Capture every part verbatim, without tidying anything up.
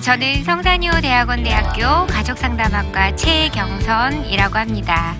저는 성산효 대학원대학교 가족상담학과 최경선이라고 합니다.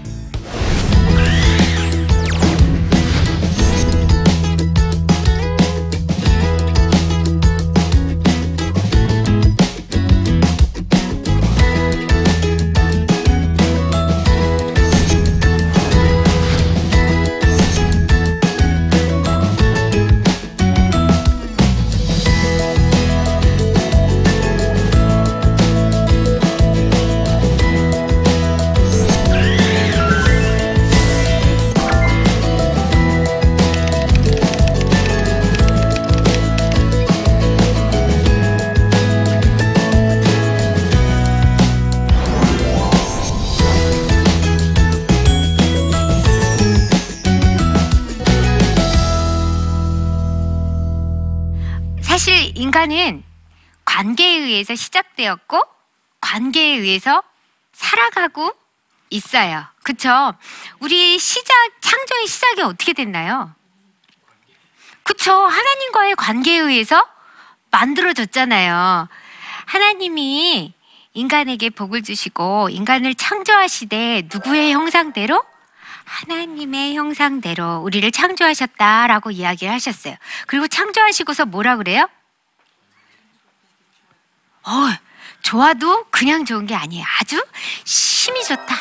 사실 인간은 관계에 의해서 시작되었고 관계에 의해서 살아가고 있어요. 그쵸? 우리 시작, 창조의 시작이 어떻게 됐나요? 그쵸? 하나님과의 관계에 의해서 만들어졌잖아요. 하나님이 인간에게 복을 주시고 인간을 창조하시되 누구의 형상대로? 하나님의 형상대로 우리를 창조하셨다라고 이야기를 하셨어요. 그리고 창조하시고서 뭐라 그래요? 어, 좋아도 그냥 좋은 게 아니에요. 아주 심히 좋다,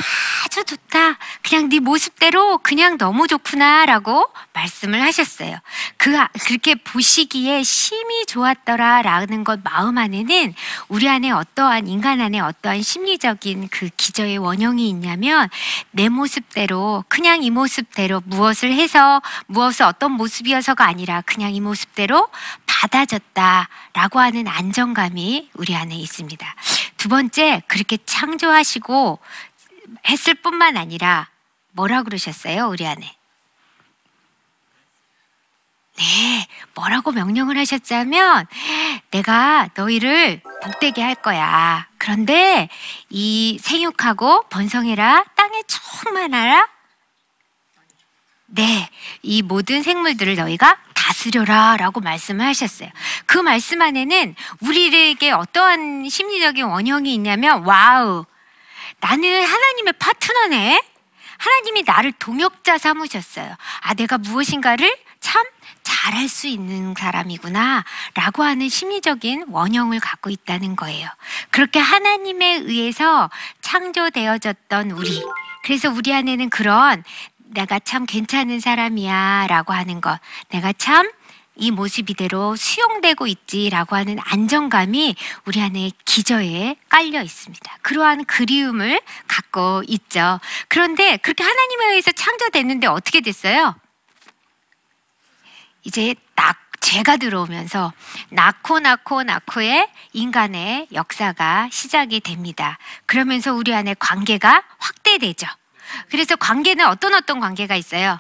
아주 좋다, 그냥 네 모습대로 그냥 너무 좋구나 라고 말씀을 하셨어요. 그, 그렇게 보시기에 심히 좋았더라 라는 것 마음 안에는 우리 안에 어떠한, 인간 안에 어떠한 심리적인 그 기저의 원형이 있냐면, 내 모습대로 그냥 이 모습대로 무엇을 해서 무엇을 어떤 모습이어서가 아니라 그냥 이 모습대로 받아졌다 라고 하는 안정감이 우리 안에 있습니다. 두 번째, 그렇게 창조하시고 했을 뿐만 아니라 뭐라 그러셨어요? 우리 안에 네, 뭐라고 명령을 하셨자면, 내가 너희를 복되게 할 거야. 그런데 이 생육하고 번성해라, 땅에 충만하라, 네, 이 모든 생물들을 너희가 다스려라 라고 말씀을 하셨어요. 그 말씀 안에는 우리에게 어떠한 심리적인 원형이 있냐면, 와우, 나는 하나님의 파트너네. 하나님이 나를 동역자 삼으셨어요. 아, 내가 무엇인가를 참 잘할 수 있는 사람이구나 라고 하는 심리적인 원형을 갖고 있다는 거예요. 그렇게 하나님에 의해서 창조되어졌던 우리, 그래서 우리 안에는 그런, 내가 참 괜찮은 사람이야 라고 하는 것, 내가 참 이 모습 이대로 수용되고 있지 라고 하는 안정감이 우리 안에 기저에 깔려 있습니다. 그러한 그리움을 갖고 있죠. 그런데 그렇게 하나님에 의해서 창조됐는데 어떻게 됐어요? 이제 낙, 죄가 들어오면서 낳고 낳고 낳고의 인간의 역사가 시작이 됩니다. 그러면서 우리 안에 관계가 확대되죠. 그래서 관계는 어떤 어떤 관계가 있어요?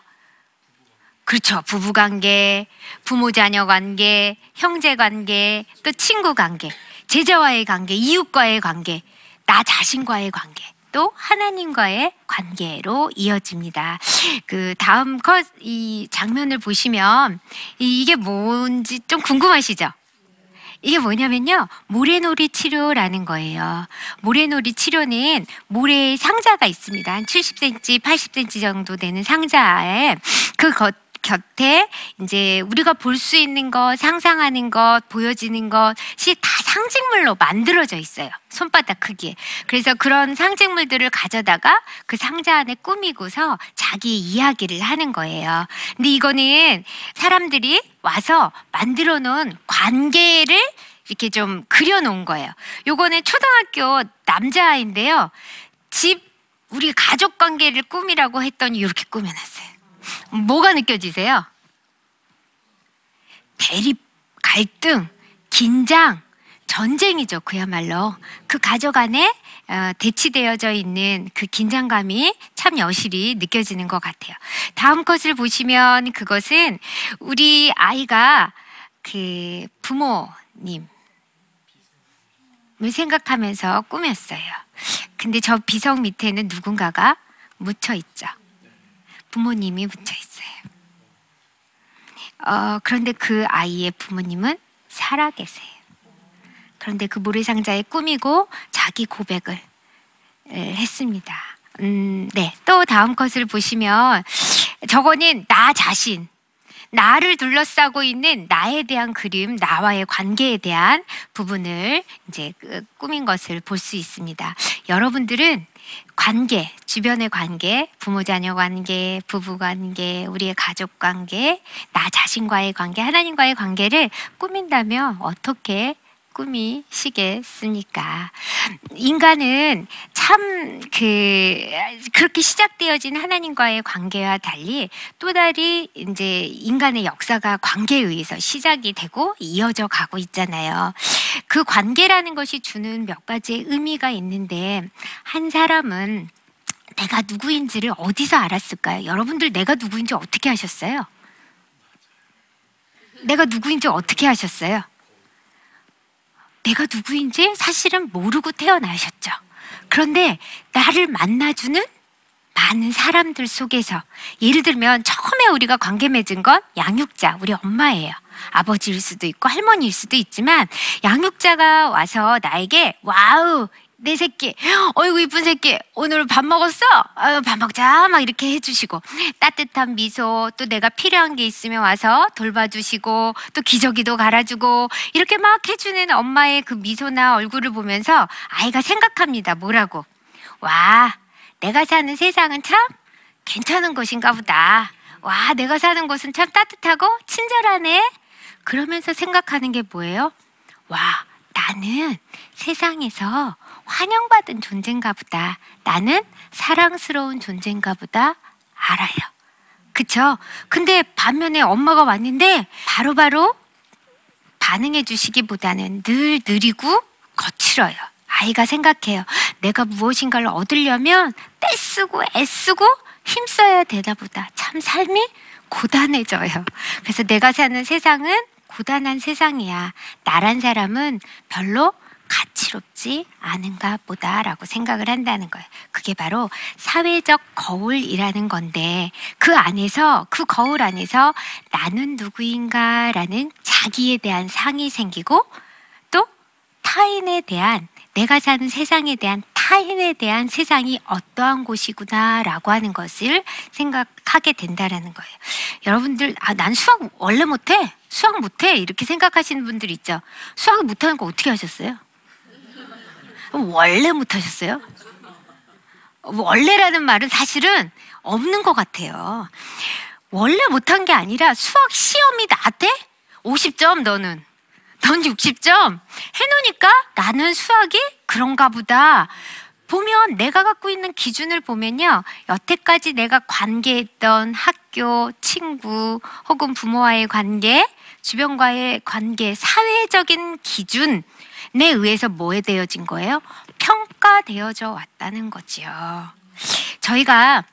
그렇죠. 부부관계, 부모자녀관계, 형제관계, 또 친구관계, 제자와의 관계, 이웃과의 관계, 나 자신과의 관계, 또 하나님과의 관계로 이어집니다. 그 다음 컷, 이 장면을 보시면 이게 뭔지 좀 궁금하시죠? 이게 뭐냐면요, 모래놀이 치료라는 거예요. 모래놀이 치료는 모래 상자가 있습니다. 한 칠십 센티미터, 팔십 센티미터 정도 되는 상자에 그 것, 곁에 이제 우리가 볼 수 있는 것, 상상하는 것, 보여지는 것이 다 상징물로 만들어져 있어요. 손바닥 크기에. 그래서 그런 상징물들을 가져다가 그 상자 안에 꾸미고서 자기 이야기를 하는 거예요. 근데 이거는 사람들이 와서 만들어 놓은 관계를 이렇게 좀 그려놓은 거예요. 요거는 초등학교 남자아이인데요. 집, 우리 가족관계를 꾸미라고 했더니 이렇게 꾸며놨어요. 뭐가 느껴지세요? 대립, 갈등, 긴장, 전쟁이죠. 그야말로 그 가족 안에 대치되어져 있는 그 긴장감이 참 여실히 느껴지는 것 같아요. 다음 것을 보시면 그것은 우리 아이가 그 부모님을 생각하면서 꾸몄어요. 근데 저 비석 밑에는 누군가가 묻혀 있죠. 부모님이 묻혀 있어요. 어, 그런데 그 아이의 부모님은 살아 계세요. 그런데 그 모래상자에 꾸미고 자기 고백을 했습니다. 음, 네. 또 다음 것을 보시면 저거는 나 자신, 나를 둘러싸고 있는 나에 대한 그림, 나와의 관계에 대한 부분을 이제 꾸민 것을 볼 수 있습니다. 여러분들은 관계, 주변의 관계, 부모 자녀 관계, 부부 관계, 우리의 가족 관계, 나 자신과의 관계, 하나님과의 관계를 꾸민다면 어떻게 꾸미시겠습니까? 인간은 참 그 그렇게 시작되어진 하나님과의 관계와 달리 또 다른 이제 인간의 역사가 관계에 의해서 시작이 되고 이어져 가고 있잖아요. 그 관계라는 것이 주는 몇 가지의 의미가 있는데 한 사람은 내가 누구인지를 어디서 알았을까요? 여러분들 내가 누구인지 어떻게 아셨어요? 내가 누구인지 어떻게 아셨어요? 내가 누구인지 사실은 모르고 태어나셨죠. 그런데 나를 만나주는 많은 사람들 속에서, 예를 들면 처음에 우리가 관계 맺은 건 양육자, 우리 엄마예요. 아버지일 수도 있고 할머니일 수도 있지만 양육자가 와서 나에게 와우, 내 새끼, 어이구 이쁜 새끼, 오늘 밥 먹었어? 어, 밥 먹자 막 이렇게 해주시고, 따뜻한 미소, 또 내가 필요한 게 있으면 와서 돌봐주시고, 또 기저귀도 갈아주고, 이렇게 막 해주는 엄마의 그 미소나 얼굴을 보면서 아이가 생각합니다. 뭐라고? 와, 내가 사는 세상은 참 괜찮은 곳인가 보다. 와, 내가 사는 곳은 참 따뜻하고 친절하네. 그러면서 생각하는 게 뭐예요? 와, 나는 세상에서 환영받은 존재인가 보다. 나는 사랑스러운 존재인가 보다. 알아요. 그쵸? 근데 반면에 엄마가 왔는데 바로바로 반응해 주시기보다는 늘 느리고 거칠어요. 아이가 생각해요. 내가 무엇인가를 얻으려면 떼쓰고 애쓰고 힘써야 되다 보다. 참 삶이 고단해져요. 그래서 내가 사는 세상은 고단한 세상이야. 나란 사람은 별로 가치롭지 않은가 보다라고 생각을 한다는 거예요. 그게 바로 사회적 거울이라는 건데, 그 안에서, 그 거울 안에서 나는 누구인가라는 자기에 대한 상이 생기고, 또 타인에 대한, 내가 사는 세상에 대한, 타인에 대한 세상이 어떠한 곳이구나라고 하는 것을 생각하게 된다라는 거예요. 여러분들, 아, 난 수학 원래 못해, 수학 못해 이렇게 생각하시는 분들 있죠. 수학을 못하는 거 어떻게 하셨어요? 원래 못하셨어요? 원래라는 말은 사실은 없는 것 같아요. 원래 못한 게 아니라 수학 시험이 나한테 오십 점, 너는 넌 육십 점 해놓으니까 나는 수학이 그런가 보다. 보면 내가 갖고 있는 기준을 보면요, 여태까지 내가 관계했던 학교, 친구, 혹은 부모와의 관계, 주변과의 관계, 사회적인 기준에 의해서 뭐에 되어진 거예요? 평가되어져 왔다는 거지요. 저희가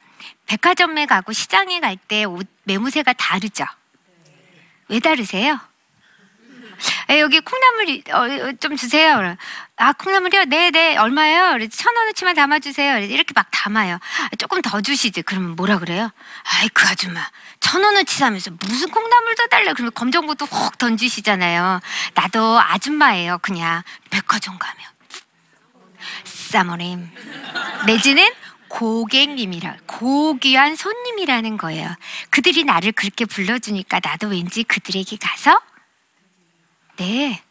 백화점에 가고 시장에 갈 때 옷 매무새가 다르죠? 왜 다르세요? 여기 콩나물 좀 주세요. 아, 콩나물이요? 네네. 얼마요? 천 원어치만 담아주세요. 이렇게 막 담아요. 조금 더 주시지. 그러면 뭐라 그래요? 아이, 그 아줌마 천 원어치 사면서 무슨 콩나물 더 달래? 그러면 검정고도 확 던지시잖아요. 나도 아줌마예요. 그냥 백화점 가면 사모님 내지는 고객님이라, 고귀한 손님이라는 거예요. 그들이 나를 그렇게 불러주니까 나도 왠지 그들에게 가서 네,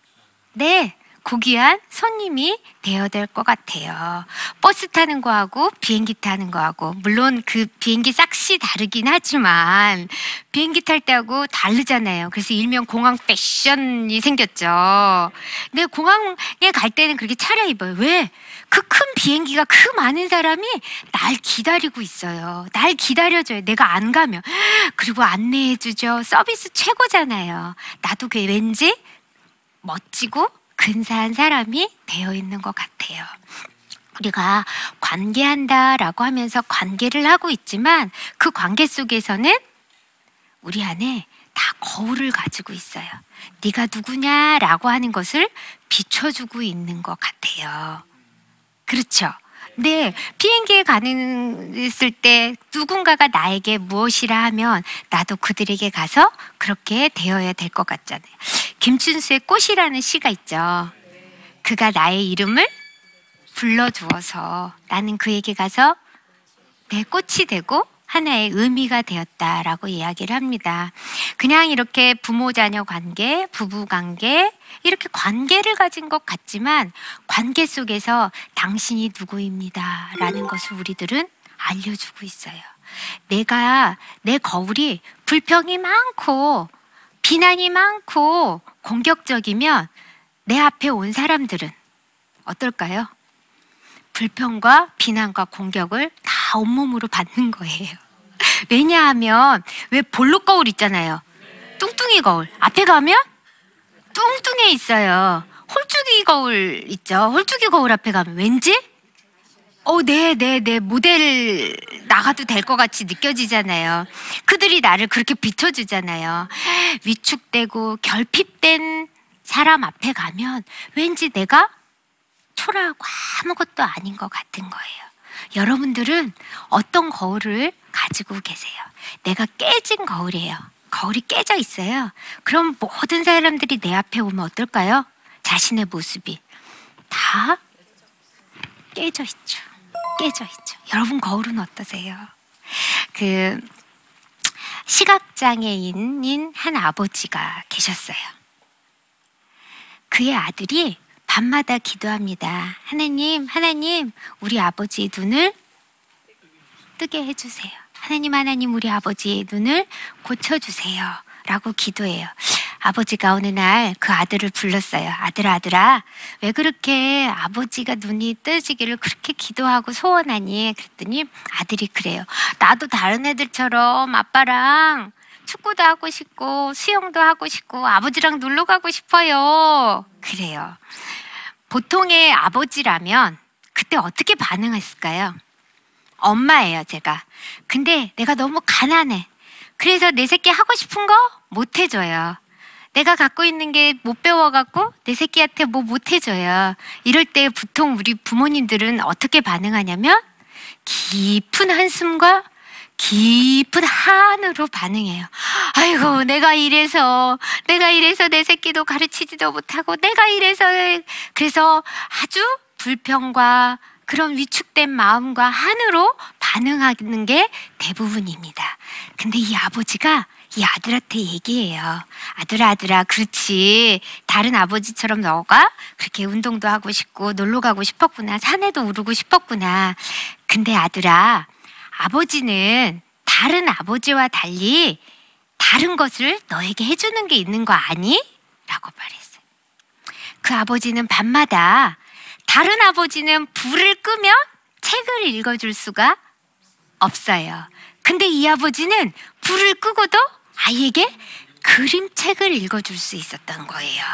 네, 고귀한 손님이 되어야 될 것 같아요. 버스 타는 거하고 비행기 타는 거하고, 물론 그 비행기 싹시 다르긴 하지만 비행기 탈 때하고 다르잖아요. 그래서 일명 공항 패션이 생겼죠. 근데 공항에 갈 때는 그렇게 차려입어요. 왜? 그 큰 비행기가 그 많은 사람이 날 기다리고 있어요. 날 기다려줘요. 내가 안 가면. 그리고 안내해주죠. 서비스 최고잖아요. 나도 그 왠지 멋지고 근사한 사람이 되어 있는 것 같아요. 우리가 관계한다라고 하면서 관계를 하고 있지만 그 관계 속에서는 우리 안에 다 거울을 가지고 있어요. 네가 누구냐라고 하는 것을 비춰주고 있는 것 같아요. 그렇죠? 네, 비행기에 가는 있을 때 누군가가 나에게 무엇이라 하면 나도 그들에게 가서 그렇게 되어야 될 것 같잖아요. 김춘수의 꽃이라는 시가 있죠. 그가 나의 이름을 불러주어서 나는 그에게 가서 내 꽃이 되고 하나의 의미가 되었다라고 이야기를 합니다. 그냥 이렇게 부모 자녀 관계, 부부 관계, 이렇게 관계를 가진 것 같지만 관계 속에서 당신이 누구입니다 라는 것을 우리들은 알려주고 있어요. 내가, 내 거울이 불평이 많고 비난이 많고 공격적이면 내 앞에 온 사람들은 어떨까요? 불평과 비난과 공격을 다 온몸으로 받는 거예요. 왜냐하면 왜 볼록 거울 있잖아요. 뚱뚱이 거울. 앞에 가면 뚱뚱해 있어요. 홀쭉이 거울 있죠. 홀쭉이 거울 앞에 가면 왠지 어, 네, 네, 네. 모델 나가도 될 것 같이 느껴지잖아요. 그들이 나를 그렇게 비춰주잖아요. 위축되고 결핍된 사람 앞에 가면 왠지 내가 초라하고 아무것도 아닌 것 같은 거예요. 여러분들은 어떤 거울을 가지고 계세요? 내가 깨진 거울이에요. 거울이 깨져 있어요. 그럼 모든 사람들이 내 앞에 오면 어떨까요? 자신의 모습이 다 깨져 있죠. 깨져 있죠. 여러분 거울은 어떠세요? 그 시각장애인인 한 아버지가 계셨어요. 그의 아들이 밤마다 기도합니다. 하나님, 하나님, 우리 아버지의 눈을 뜨게 해주세요. 하나님, 하나님, 우리 아버지의 눈을 고쳐주세요 라고 기도해요. 아버지가 어느 날 그 아들을 불렀어요. 아들아, 아들아, 왜 그렇게 아버지가 눈이 뜨지기를 그렇게 기도하고 소원하니? 그랬더니 아들이 그래요. 나도 다른 애들처럼 아빠랑 축구도 하고 싶고 수영도 하고 싶고 아버지랑 놀러 가고 싶어요. 그래요. 보통의 아버지라면 그때 어떻게 반응했을까요? 엄마예요, 제가. 근데 내가 너무 가난해. 그래서 내 새끼 하고 싶은 거 못 해줘요. 내가 갖고 있는 게 못 배워갖고 내 새끼한테 뭐 못 해줘요. 이럴 때 보통 우리 부모님들은 어떻게 반응하냐면 깊은 한숨과 깊은 한으로 반응해요. 아이고, 내가 이래서 내가 이래서 내 새끼도 가르치지도 못하고 내가 이래서. 그래서 아주 불평과 그런 위축된 마음과 한으로 반응하는 게 대부분입니다. 근데 이 아버지가 이 아들한테 얘기해요. 아들아, 아들아, 그렇지. 다른 아버지처럼 너가 그렇게 운동도 하고 싶고 놀러 가고 싶었구나. 산에도 오르고 싶었구나. 근데 아들아, 아버지는 다른 아버지와 달리 다른 것을 너에게 해주는 게 있는 거 아니? 라고 말했어요. 그 아버지는 밤마다, 다른 아버지는 불을 끄면 책을 읽어줄 수가 없어요. 근데 이 아버지는 불을 끄고도 아이에게 그림책을 읽어줄 수 있었던 거예요.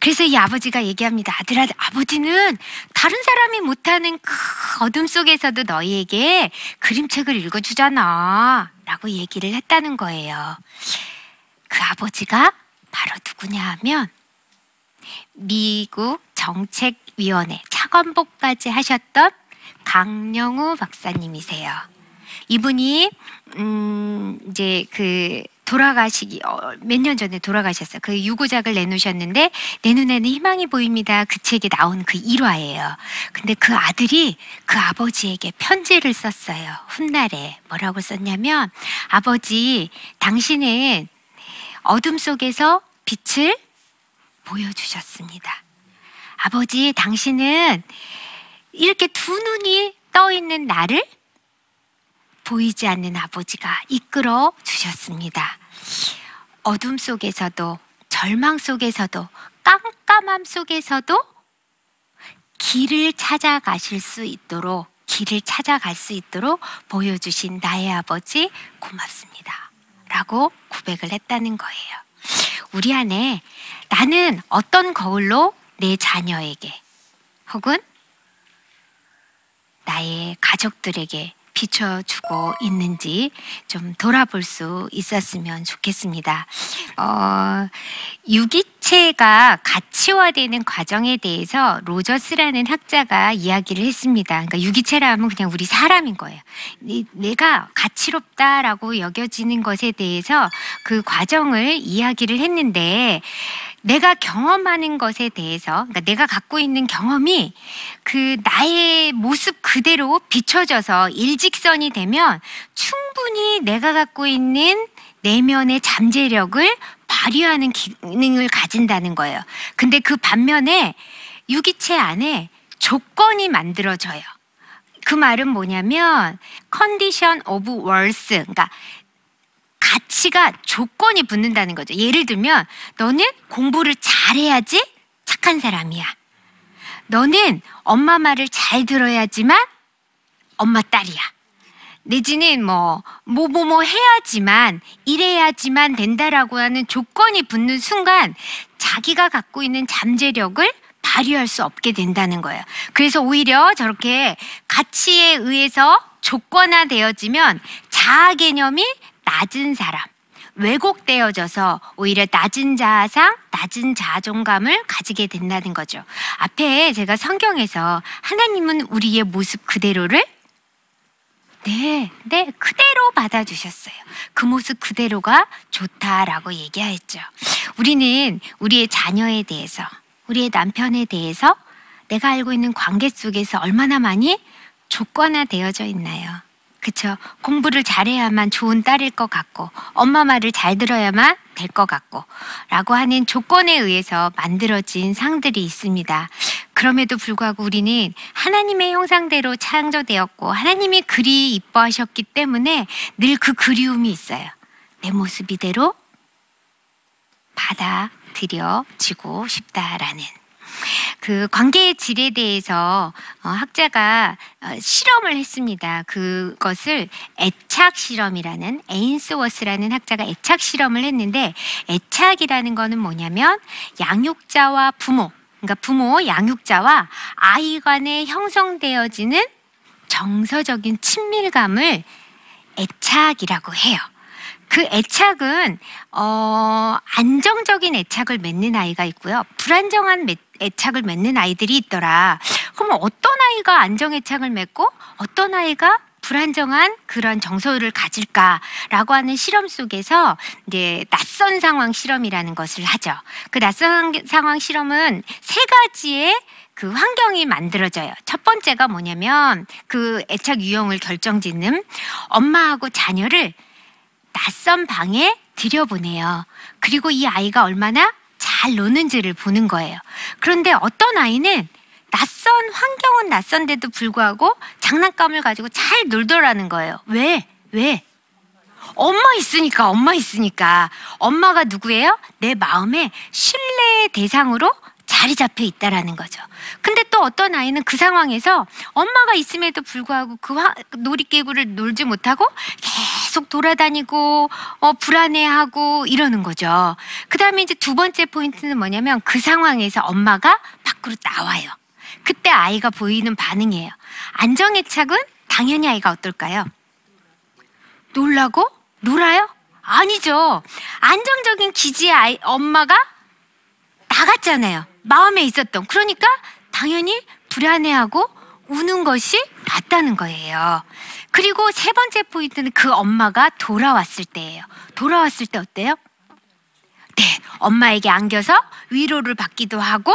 그래서 이 아버지가 얘기합니다. 아들아, 아버지는 다른 사람이 못하는 그 어둠 속에서도 너희에게 그림책을 읽어주잖아 라고 얘기를 했다는 거예요. 그 아버지가 바로 누구냐 하면 미국 정책위원회 차관복까지 하셨던 강영우 박사님이세요. 이분이 음 이제 그 돌아가시기 어, 몇 년 전에 돌아가셨어요. 그 유고작을 내놓으셨는데 내 눈에는 희망이 보입니다. 그 책이 나온 그 일화예요. 근데 그 아들이 그 아버지에게 편지를 썼어요. 훗날에 뭐라고 썼냐면, 아버지, 당신은 어둠 속에서 빛을 보여주셨습니다. 아버지, 당신은 이렇게 두 눈이 떠 있는 나를 보이지 않는 아버지가 이끌어 주셨습니다. 어둠 속에서도, 절망 속에서도, 깜깜함 속에서도 길을 찾아가실 수 있도록, 길을 찾아갈 수 있도록 보여주신 나의 아버지 고맙습니다 라고 고백을 했다는 거예요. 우리 안에 나는 어떤 거울로 내 자녀에게 혹은 나의 가족들에게 비춰주고 있는지 좀 돌아볼 수 있었으면 좋겠습니다. 어, 유기체가 가치화되는 과정에 대해서 로저스라는 학자가 이야기를 했습니다. 그러니까 유기체라 하면 그냥 우리 사람인 거예요. 내가 가치롭다라고 여겨지는 것에 대해서 그 과정을 이야기를 했는데, 내가 경험하는 것에 대해서, 그러니까 내가 갖고 있는 경험이 그 나의 모습 그대로 비춰져서 일직선이 되면 충분히 내가 갖고 있는 내면의 잠재력을 발휘하는 기능을 가진다는 거예요. 근데 그 반면에 유기체 안에 조건이 만들어져요. 그 말은 뭐냐면 컨디션 오브 월스, 그러니까 가치가 조건이 붙는다는 거죠. 예를 들면 너는 공부를 잘해야지 착한 사람이야. 너는 엄마 말을 잘 들어야지만 엄마 딸이야. 내지는 뭐 뭐 뭐 뭐 해야지만, 이래야지만 된다라고 하는 조건이 붙는 순간 자기가 갖고 있는 잠재력을 발휘할 수 없게 된다는 거예요. 그래서 오히려 저렇게 가치에 의해서 조건화되어지면 자아 개념이 낮은 사람, 왜곡되어져서 오히려 낮은 자아상, 낮은 자아존감을 가지게 된다는 거죠. 앞에 제가 성경에서 하나님은 우리의 모습 그대로를 네, 네 그대로 받아주셨어요. 그 모습 그대로가 좋다라고 얘기했죠. 우리는 우리의 자녀에 대해서, 우리의 남편에 대해서 내가 알고 있는 관계 속에서 얼마나 많이 조건화되어져 있나요? 그쵸? 공부를 잘해야만 좋은 딸일 것 같고, 엄마 말을 잘 들어야만 될 것 같고 라고 하는 조건에 의해서 만들어진 상들이 있습니다. 그럼에도 불구하고 우리는 하나님의 형상대로 창조되었고 하나님이 그리 이뻐하셨기 때문에 늘 그 그리움이 있어요. 내 모습 이대로 받아들여지고 싶다라는 그 관계의 질에 대해서 학자가 실험을 했습니다. 그것을 애착 실험이라는, 에인스워스라는 학자가 애착 실험을 했는데, 애착이라는 거는 뭐냐면 양육자와 부모, 그러니까 부모, 양육자와 아이 간에 형성되어지는 정서적인 친밀감을 애착이라고 해요. 그 애착은 어, 안정적인 애착을 맺는 아이가 있고요, 불안정한 애착을 맺는 아이들이 있더라. 그럼 어떤 아이가 안정애착을 맺고 어떤 아이가 불안정한 그런 정서를 가질까라고 하는 실험 속에서 이제 낯선 상황 실험이라는 것을 하죠. 그 낯선 상황 실험은 세 가지의 그 환경이 만들어져요. 첫 번째가 뭐냐면 그 애착 유형을 결정짓는 엄마하고 자녀를 낯선 방에 들여보내요. 그리고 이 아이가 얼마나 잘 노는지를 보는 거예요. 그런데 어떤 아이는 낯선 환경은 낯선데도 불구하고 장난감을 가지고 잘 놀더라는 거예요. 왜? 왜? 엄마 있으니까, 엄마 있으니까. 엄마가 누구예요? 내 마음에 신뢰의 대상으로 자리 잡혀 있다라는 거죠. 근데 또 어떤 아이는 그 상황에서 엄마가 있음에도 불구하고 그 화, 놀이기구를 놀지 못하고 계속 돌아다니고 어, 불안해하고 이러는 거죠. 그 다음에 이제 두 번째 포인트는 뭐냐면 그 상황에서 엄마가 밖으로 나와요. 그때 아이가 보이는 반응이에요. 안정애착은 당연히 아이가 어떨까요? 놀라고? 놀아요? 아니죠. 안정적인 기지의 아이, 엄마가 나갔잖아요. 마음에 있었던. 그러니까 당연히 불안해하고 우는 것이 맞다는 거예요. 그리고 세 번째 포인트는 그 엄마가 돌아왔을 때예요. 돌아왔을 때 어때요? 네, 엄마에게 안겨서 위로를 받기도 하고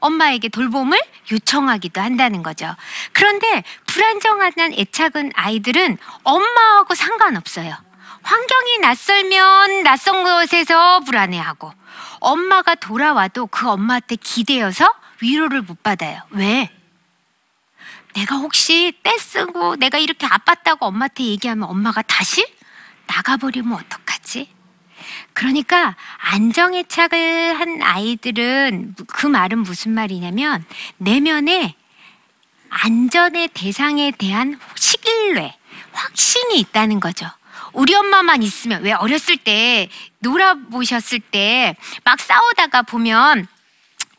엄마에게 돌봄을 요청하기도 한다는 거죠. 그런데 불안정한 애착은 아이들은 엄마하고 상관없어요. 환경이 낯설면 낯선 것에서 불안해하고 엄마가 돌아와도 그 엄마한테 기대어서 위로를 못 받아요. 왜? 내가 혹시 떼쓰고 내가 이렇게 아팠다고 엄마한테 얘기하면 엄마가 다시 나가버리면 어떡하지? 그러니까 안정애착을 한 아이들은 그 말은 무슨 말이냐면 내면에 안전의 대상에 대한 식일뇌, 확신이 있다는 거죠. 우리 엄마만 있으면, 왜 어렸을 때 놀아보셨을 때 막 싸우다가 보면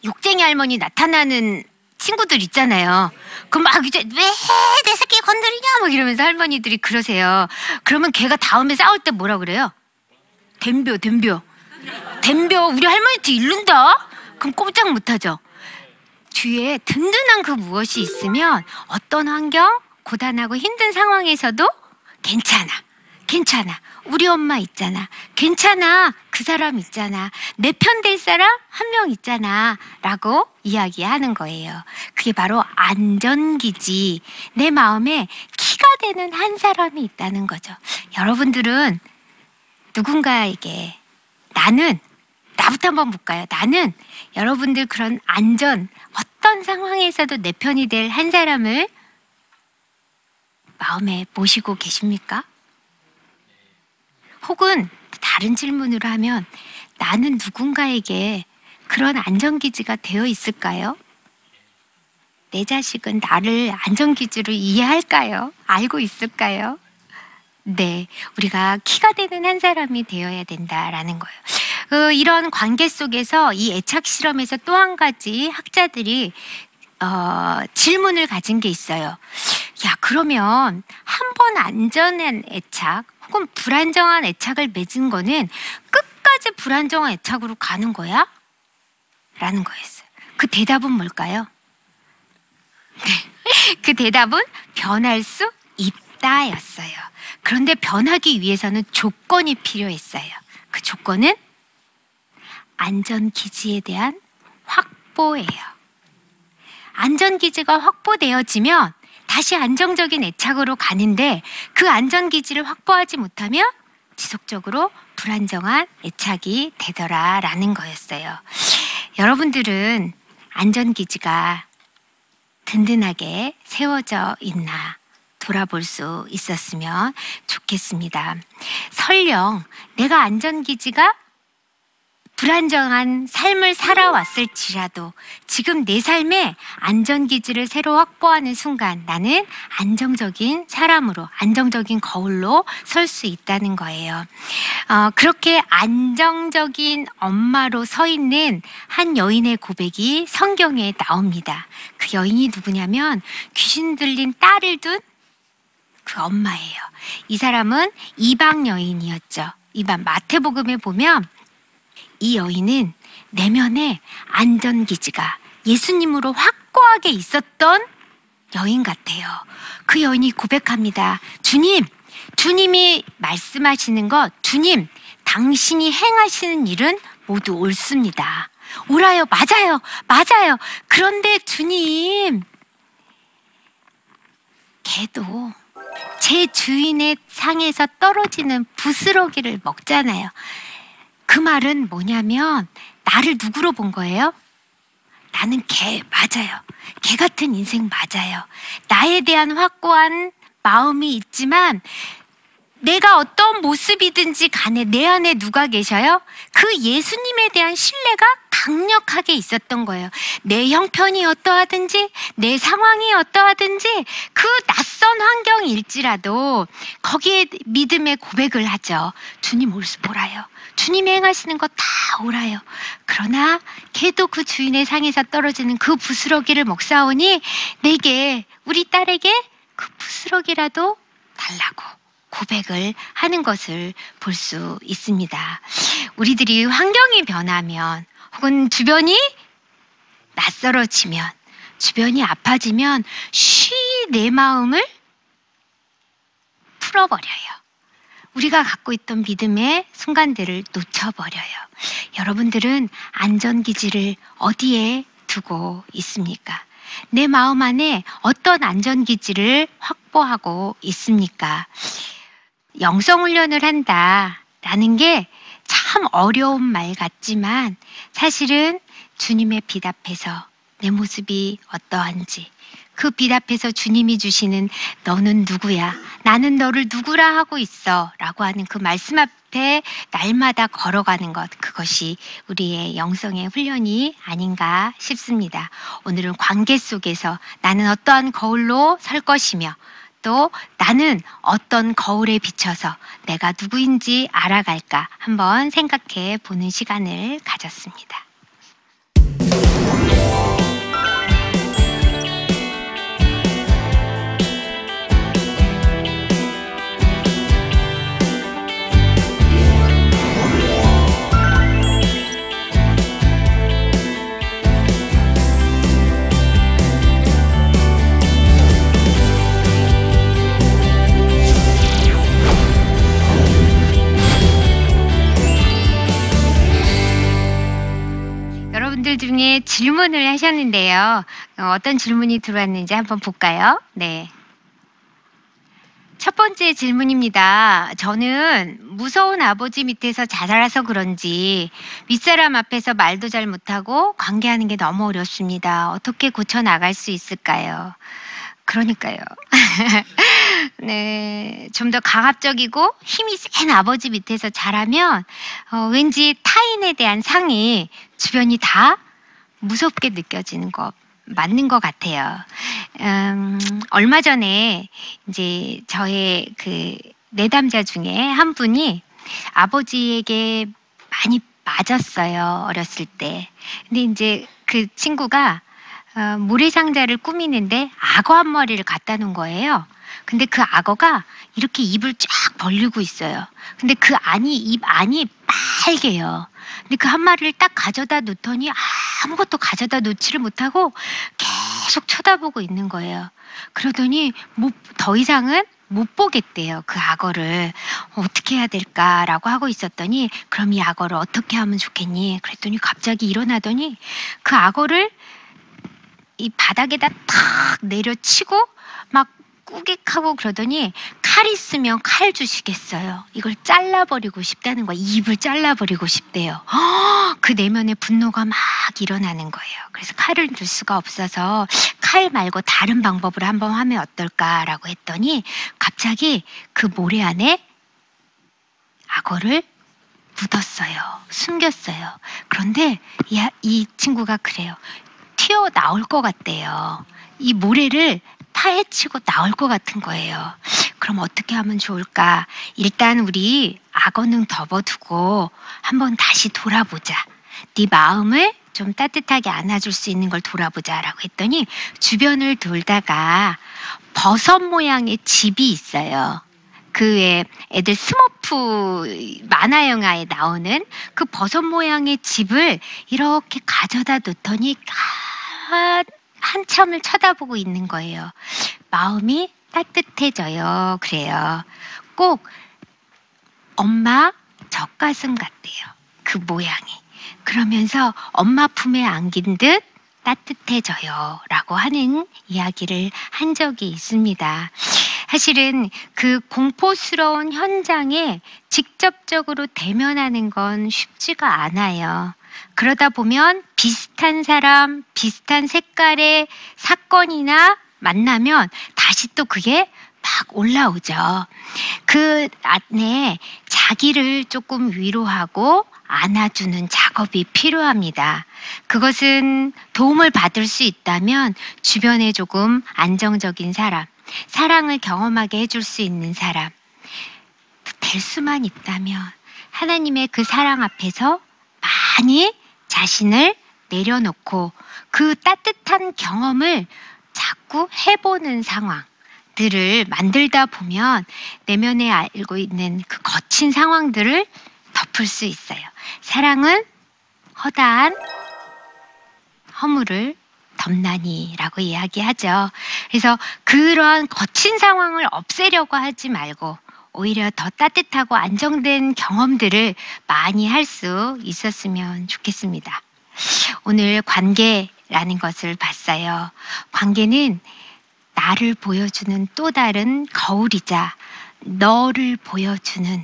욕쟁이 할머니 나타나는 친구들 있잖아요. 그럼 막 이제 왜 내 새끼 건드리냐 막 이러면서 할머니들이 그러세요. 그러면 걔가 다음에 싸울 때 뭐라 그래요? 댐벼 댐벼 댐벼 우리 할머니한테 이른다? 그럼 꼼짝 못하죠. 뒤에 든든한 그 무엇이 있으면 어떤 환경, 고단하고 힘든 상황에서도 괜찮아 괜찮아 우리 엄마 있잖아, 괜찮아 그 사람 있잖아, 내 편 될 사람 한 명 있잖아 라고 이야기하는 거예요. 그게 바로 안전기지, 내 마음에 키가 되는 한 사람이 있다는 거죠. 여러분들은 누군가에게 나는 나부터 한번 볼까요? 나는 여러분들 그런 안전, 어떤 상황에서도 내 편이 될 한 사람을 마음에 모시고 계십니까? 혹은 다른 질문으로 하면 나는 누군가에게 그런 안전기지가 되어 있을까요? 내 자식은 나를 안전기지로 이해할까요? 알고 있을까요? 네, 우리가 키가 되는 한 사람이 되어야 된다라는 거예요. 그 이런 관계 속에서 이 애착 실험에서 또 한 가지 학자들이 어, 질문을 가진 게 있어요. 야, 그러면 한 번 안전한 애착 혹은 불안정한 애착을 맺은 거는 끝까지 불안정한 애착으로 가는 거야? 라는 거였어요. 그 대답은 뭘까요? 네, 그 대답은 변할 수 있다였어요. 그런데 변하기 위해서는 조건이 필요했어요. 그 조건은 안전기지에 대한 확보예요. 안전기지가 확보되어지면 다시 안정적인 애착으로 가는데 그 안전기지를 확보하지 못하면 지속적으로 불안정한 애착이 되더라라는 거였어요. 여러분들은 안전기지가 든든하게 세워져 있나 돌아볼 수 있었으면 좋겠습니다. 설령 내가 안전기지가 불안정한 삶을 살아왔을지라도 지금 내 삶에 안전기지를 새로 확보하는 순간 나는 안정적인 사람으로, 안정적인 거울로 설 수 있다는 거예요. 어, 그렇게 안정적인 엄마로 서 있는 한 여인의 고백이 성경에 나옵니다. 그 여인이 누구냐면 귀신 들린 딸을 둔 그 엄마예요. 이 사람은 이방 여인이었죠. 이방 마태복음에 보면 이 여인은 내면에 안전기지가 예수님으로 확고하게 있었던 여인 같아요. 그 여인이 고백합니다. 주님, 주님이 말씀하시는 것, 주님, 당신이 행하시는 일은 모두 옳습니다. 옳아요, 맞아요, 맞아요. 그런데 주님, 걔도 제 주인의 상에서 떨어지는 부스러기를 먹잖아요. 그 말은 뭐냐면 나를 누구로 본 거예요? 나는 걔 맞아요. 걔 같은 인생 맞아요. 나에 대한 확고한 마음이 있지만 내가 어떤 모습이든지 간에 내 안에 누가 계셔요? 그 예수님에 대한 신뢰가 강력하게 있었던 거예요. 내 형편이 어떠하든지 내 상황이 어떠하든지 그 낯선 환경일지라도 거기에 믿음의 고백을 하죠. 주님 옳아요. 주님이 행하시는 것 다 옳아요. 그러나 걔도 그 주인의 상에서 떨어지는 그 부스러기를 먹사오니 내게, 우리 딸에게 그 부스러기라도 달라고 고백을 하는 것을 볼 수 있습니다. 우리들이 환경이 변하면 혹은 주변이 낯설어지면, 주변이 아파지면 쉬 내 마음을 풀어버려요. 우리가 갖고 있던 믿음의 순간들을 놓쳐버려요. 여러분들은 안전기지를 어디에 두고 있습니까? 내 마음 안에 어떤 안전기지를 확보하고 있습니까? 영성훈련을 한다라는 게 참 어려운 말 같지만 사실은 주님의 빛 앞에서 내 모습이 어떠한지, 그 빛 앞에서 주님이 주시는 너는 누구야, 나는 너를 누구라 하고 있어 라고 하는 그 말씀 앞에 날마다 걸어가는 것, 그것이 우리의 영성의 훈련이 아닌가 싶습니다. 오늘은 관계 속에서 나는 어떠한 거울로 설 것이며 또 나는 어떤 거울에 비춰서 내가 누구인지 알아갈까 한번 생각해 보는 시간을 가졌습니다. 중에 질문을 하셨는데요. 어떤 질문이 들어왔는지 한번 볼까요? 네. 첫 번째 질문입니다. 저는 무서운 아버지 밑에서 자라서 그런지 윗사람 앞에서 말도 잘 못하고 관계하는 게 너무 어렵습니다. 어떻게 고쳐나갈 수 있을까요? 그러니까요. 네, 좀 더 강압적이고 힘이 센 아버지 밑에서 자라면 어, 왠지 타인에 대한 상이 주변이 다 무섭게 느껴지는 것 맞는 것 같아요. 음, 얼마 전에 이제 저의 그 내담자 중에 한 분이 아버지에게 많이 맞았어요, 어렸을 때. 근데 이제 그 친구가 어, 모래상자를 꾸미는데 악어 한 마리를 갖다 놓은 거예요. 근데 그 악어가 이렇게 입을 쫙 벌리고 있어요. 근데 그 안이, 입 안이 빨개요. 근데 그 한 마리를 딱 가져다 놓더니 아무것도 가져다 놓지를 못하고 계속 쳐다보고 있는 거예요. 그러더니 못, 더 이상은 못 보겠대요. 그 악어를 어떻게 해야 될까라고 하고 있었더니, 그럼 이 악어를 어떻게 하면 좋겠니? 그랬더니 갑자기 일어나더니 그 악어를 이 바닥에다 탁 내려치고 막 꾸깃하고 그러더니, 칼 있으면 칼 주시겠어요? 이걸 잘라버리고 싶다는 거야. 입을 잘라버리고 싶대요. 허! 그 내면의 분노가 막 일어나는 거예요. 그래서 칼을 줄 수가 없어서 칼 말고 다른 방법으로 한번 하면 어떨까라고 했더니 갑자기 그 모래 안에 악어를 묻었어요. 숨겼어요. 그런데 이, 이 친구가 그래요. 튀어나올 것 같대요. 이 모래를 파헤치고 나올 것 같은 거예요. 그럼 어떻게 하면 좋을까? 일단 우리 악어는 접어두고 한번 다시 돌아보자. 네 마음을 좀 따뜻하게 안아줄 수 있는 걸 돌아보자 라고 했더니, 주변을 돌다가 버섯 모양의 집이 있어요. 그 외에 애들 스머프 만화 영화에 나오는 그 버섯 모양의 집을 이렇게 가져다 놓더니 가... 한참을 쳐다보고 있는 거예요. 마음이 따뜻해져요. 그래요. 꼭 엄마 젖가슴 같대요. 그 모양이. 그러면서 엄마 품에 안긴 듯 따뜻해져요 라고 하는 이야기를 한 적이 있습니다. 사실은 그 공포스러운 현장에 직접적으로 대면하는 건 쉽지가 않아요. 그러다 보면 비슷한 사람, 비슷한 색깔의 사건이나 만나면 다시 또 그게 막 올라오죠. 그 안에 자기를 조금 위로하고 안아주는 작업이 필요합니다. 그것은 도움을 받을 수 있다면 주변에 조금 안정적인 사람, 사랑을 경험하게 해줄 수 있는 사람, 될 수만 있다면 하나님의 그 사랑 앞에서 많이 자신을 내려놓고 그 따뜻한 경험을 자꾸 해보는 상황들을 만들다 보면 내면에 알고 있는 그 거친 상황들을 덮을 수 있어요. 사랑은 허다한 허물을 덮나니라고 이야기하죠. 그래서 그러한 거친 상황을 없애려고 하지 말고 오히려 더 따뜻하고 안정된 경험들을 많이 할 수 있었으면 좋겠습니다. 오늘 관계라는 것을 봤어요. 관계는 나를 보여주는 또 다른 거울이자 너를 보여주는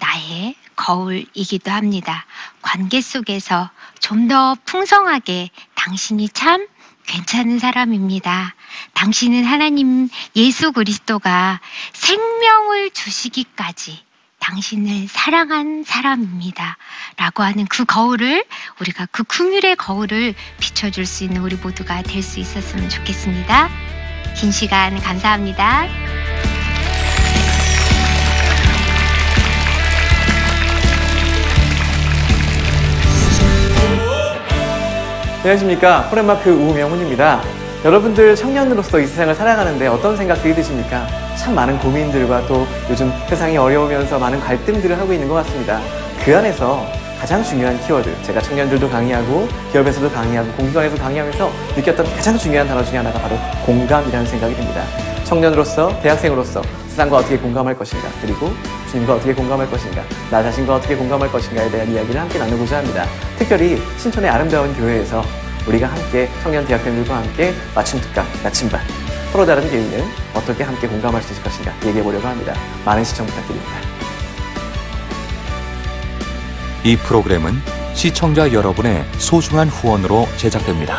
나의 거울이기도 합니다. 관계 속에서 좀 더 풍성하게 당신이 참 괜찮은 사람입니다. 당신은 하나님 예수 그리스도가 생명을 주시기까지 당신을 사랑한 사람입니다. 라고 하는 그 거울을 우리가 그 긍휼의 거울을 비춰줄 수 있는 우리 모두가 될 수 있었으면 좋겠습니다. 긴 시간 감사합니다. 안녕하십니까. 포렌마크 우명훈입니다. 여러분들 청년으로서 이 세상을 살아가는데 어떤 생각들이 드십니까? 참 많은 고민들과 또 요즘 세상이 어려우면서 많은 갈등들을 하고 있는 것 같습니다. 그 안에서 가장 중요한 키워드, 제가 청년들도 강의하고 기업에서도 강의하고 공기관에서 강의하면서 느꼈던 가장 중요한 단어 중에 하나가 바로 공감이라는 생각이 듭니다. 청년으로서, 대학생으로서 세상과 어떻게 공감할 것인가, 그리고 주님과 어떻게 공감할 것인가, 나 자신과 어떻게 공감할 것인가에 대한 이야기를 함께 나누고자 합니다. 특별히 신촌의 아름다운 교회에서 우리가 함께 청년 대학생들과 함께 맞춤 특강, 나침반, 서로 다른 개인은 어떻게 함께 공감할 수 있을 것인가 얘기해보려고 합니다. 많은 시청 부탁드립니다. 이 프로그램은 시청자 여러분의 소중한 후원으로 제작됩니다.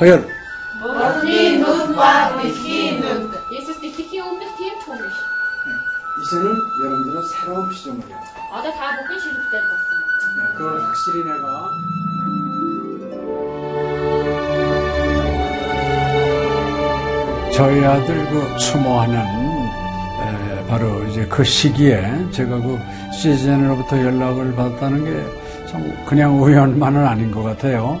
허연. 이제는 여러분들은 새로운 시점을 해요. 네, 그걸 확실히 내가. 저희 아들 그 추모하는 바로 이제 그 시기에 제가 그 씨지엔으로부터 연락을 받았다는 게 참 그냥 우연만은 아닌 것 같아요.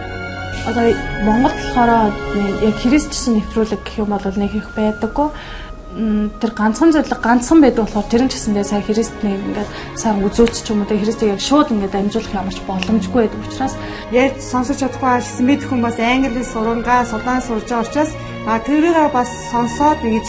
одоо Монгол болохоор яг христчсэн нэвтрүүлэг гэх юм бол нэг их байдаггүй. тэр ганцхан зөвлөг ганцхан байдг болохоор тэр нь ч гэсэндээ сая христний ингээд сайн үзүүлч ч юм уу тэ христийг яг шууд ингээд амжуулах ямарч боломжгүй байдаг учраас ярь сонсож чадахгүй байсан мэд хүмүүс англи сурангаа судаан сурж байгаа учраас а тэрийг бас сонсоод ингэж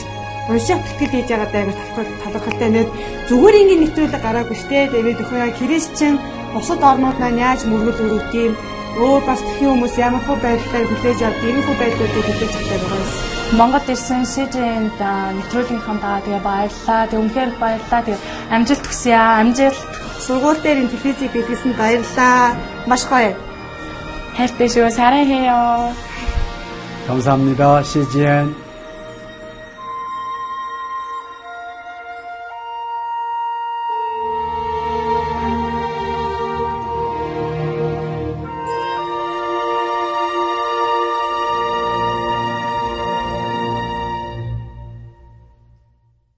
уншаад тэтгэл хийж байгаа даа талхал талхалтай нэг зүгээр ингээд нэвтрүүлэг гараагүй штэ тэгээд өхөө яа христчин бусад орнууд маань яаж мөргөл өрөвт юм өө бас тхи хүмүүс ямар хөө байдлаар хүлээж авдаг юм хөө байдлуудыг хүлээж авдаг байгаа Монгол ирсэн 씨지엔д нэвтрүүлгийнхаа дагаа тэгээ баярлалаа. Тэг үнхээр баярлалаа. Тэг амжилт хүсье аа. Амжилт. Сургууль дээр ин телевизийг бидлсэн баярлалаа. Маш гоё. Хайртай шүү. 사랑해요. 감사합니다. 씨지엔